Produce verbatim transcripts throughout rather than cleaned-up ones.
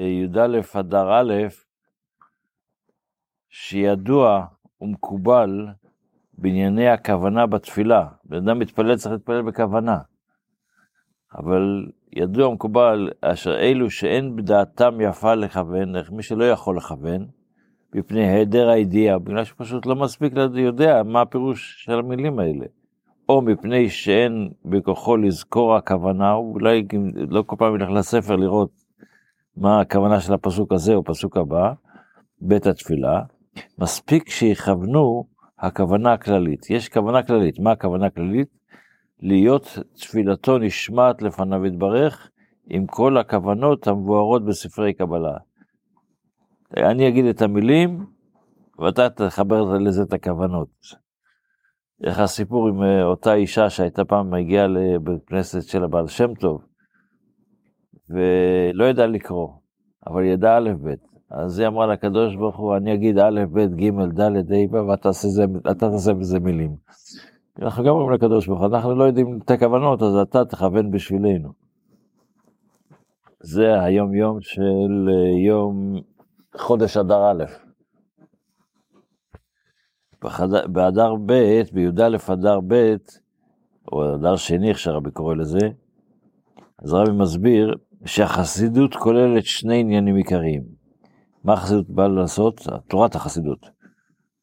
י"א אדר א', שידוע ומקובל בענייני הכוונה בתפילה. בן אדם מתפלל, צריך להתפלל בכוונה. אבל ידוע ומקובל, אשר אלו שאין בדעתם יפה לכוון, מי שלא יכול לכוון, בפני היעדר הידיעה, בגלל שפשוט לא מספיק יודע מה הפירוש של המילים האלה. או מפני שאין בכוחו לזכור הכוונה, אולי לא כל פעם ילך לספר לראות מה הכוונה של הפסוק הזה או פסוק הבא, בית התפילה, מספיק שיכוונו הכוונה הכללית. יש כוונה כללית, מה הכוונה הכללית? להיות תפילתו נשמעת לפניו יתברך, עם כל הכוונות המבוארות בספרי קבלה. אני אגיד את המילים, ואתה תחבר לזה את הכוונות. איך הסיפור עם אותה אישה שהייתה פעם מגיעה לבית כנסת של הבעל שם טוב, ולא ידעה לקרוא, אבל ידעה א' ב'. אז היא אמרה לקדוש ברוך הוא, אני אגיד א' ב' ג' ד' ה' ואתה תעשה בזה מילים. אנחנו גם אומרים לקדוש ברוך הוא, אנחנו לא יודעים את הכוונות, אז אתה תכוון בשבילנו. זה היום יום של יום חודש אדר א'. באדר ב', בי"א אדר ב', או אדר שני, כשהרבי קורא לזה, אז הרבי מסביר שהחסידות כוללת שני עניינים עיקריים. מה החסידות באה לעשות? תורת החסידות.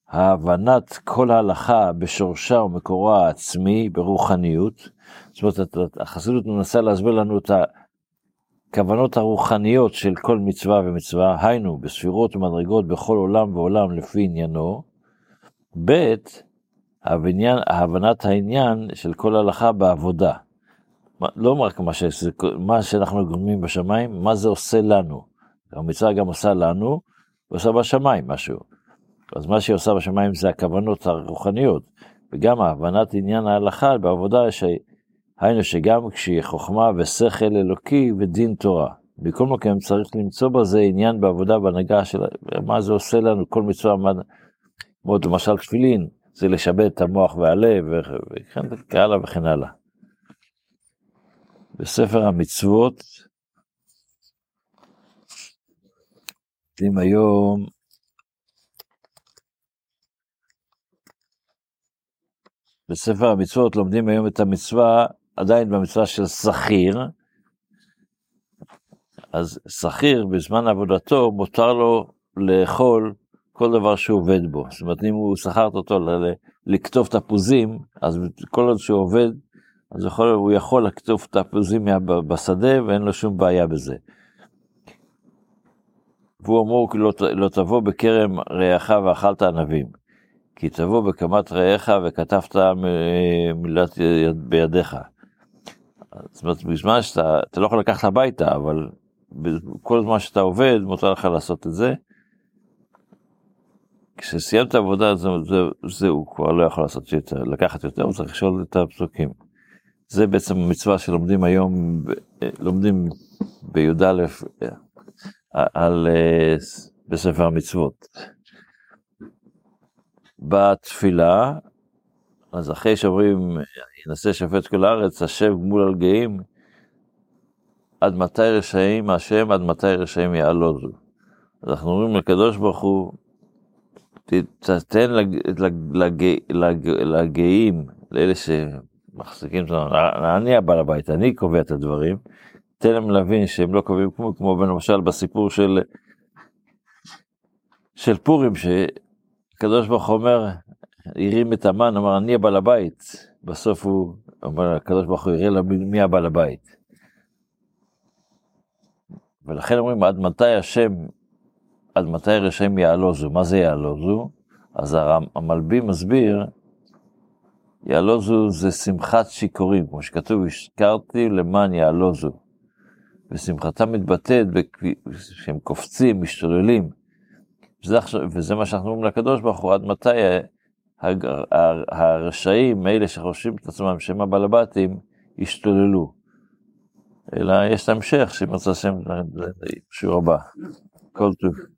ההבנת כל ההלכה בשורשה ומקורה העצמי, ברוחניות. זאת אומרת, החסידות מנסה להסביר לנו את הכוונות הרוחניות של כל מצווה ומצווה, היינו בספירות ומדרגות בכל עולם ועולם לפי עניינו. ב', הבנת העניין של כל ההלכה בעבודה. לא רק מה, ש... מה שאנחנו גורמים בשמיים, מה זה עושה לנו. המצווה גם עושה לנו, ועושה בשמיים משהו. אז מה שהיא עושה בשמיים זה הכוונות הרוחניות, וגם ההבנת עניין ההלכה בעבודה, ש... היינו שגם כשהיא חוכמה ושכל אלוקי ודין תורה. בכל מקום צריך למצוא בזה עניין בעבודה, בהנהגה של מה זה עושה לנו, כל מצווה, מה... מאוד למשל תפילין, זה לשבת את המוח והלב, וכן הלאה וכן הלאה. בספר המצוות, אם היום, בספר המצוות לומדים היום את המצווה, עדיין במצווה של שכיר, אז שכיר בזמן עבודתו מותר לו לאכול כל דבר שהוא עובד בו. זאת אומרת, אם הוא שכרת אותו ל- לקטוף תפוזים, אז כל עוד שהוא עובד, אז יכול, הוא יכול לקטוף תפוזים בשדה, ואין לו שום בעיה בזה. והוא אמור, לא, לא תבוא בקרם רעך ואכלת ענבים, כי תבוא בקמת רעך וכתבת מילת יד, בידיך. זאת אומרת, בזמן שאתה, אתה לא יכול לקחת הביתה, אבל כל זמן שאתה עובד, מותר לך לעשות את זה. כשסיימת עבודה, זה, זה, זה הוא כבר לא יכול לעשות יותר, לקחת יותר, הוא צריך לשאול את הפסוקים. זה בעצם המצווה שלומדים היום, לומדים בי"א על, בספר המצוות. בתפילה, אז אחרי שאומרים, ינסה שפט כל הארץ, השב גמול על גאים, עד מתי רשעים השם, עד מתי רשעים יעלוזו. אז אנחנו אומרים לקדוש ברוך הוא, תתן לגאים, לאלה שמחזיקים, אני הבעל הבית, אני קובע את הדברים, תן להם להבין שהם לא קובעים כמו, כמו למשל בסיפור של, של פורים, שקדוש ברוך אומר, ירים את המן, אמר, אני הבעל הבית, בסוף הוא אומר, הקדוש ברוך הוא יראה לה מי הבעל הבית. ולכן אומרים, עד מתי השם, עד מתי רשעים יעלוזו? מה זה יעלוזו? אז המלבי מסביר, יעלוזו זה שמחת שיכורים, כמו שכתוב, השכרתי למען יעלוזו. ושמחתם מתבטאת, כשהם קופצים, משתוללים. וזה, וזה מה שאנחנו אומרים לקדוש ברוך הוא, עד מתי הרשעים, אלה שחושבים את עצמם, שהם הבעלבתים, ישתוללו. אלא יש את המשך, שמצא שם לשיעור הבא. כל טוב.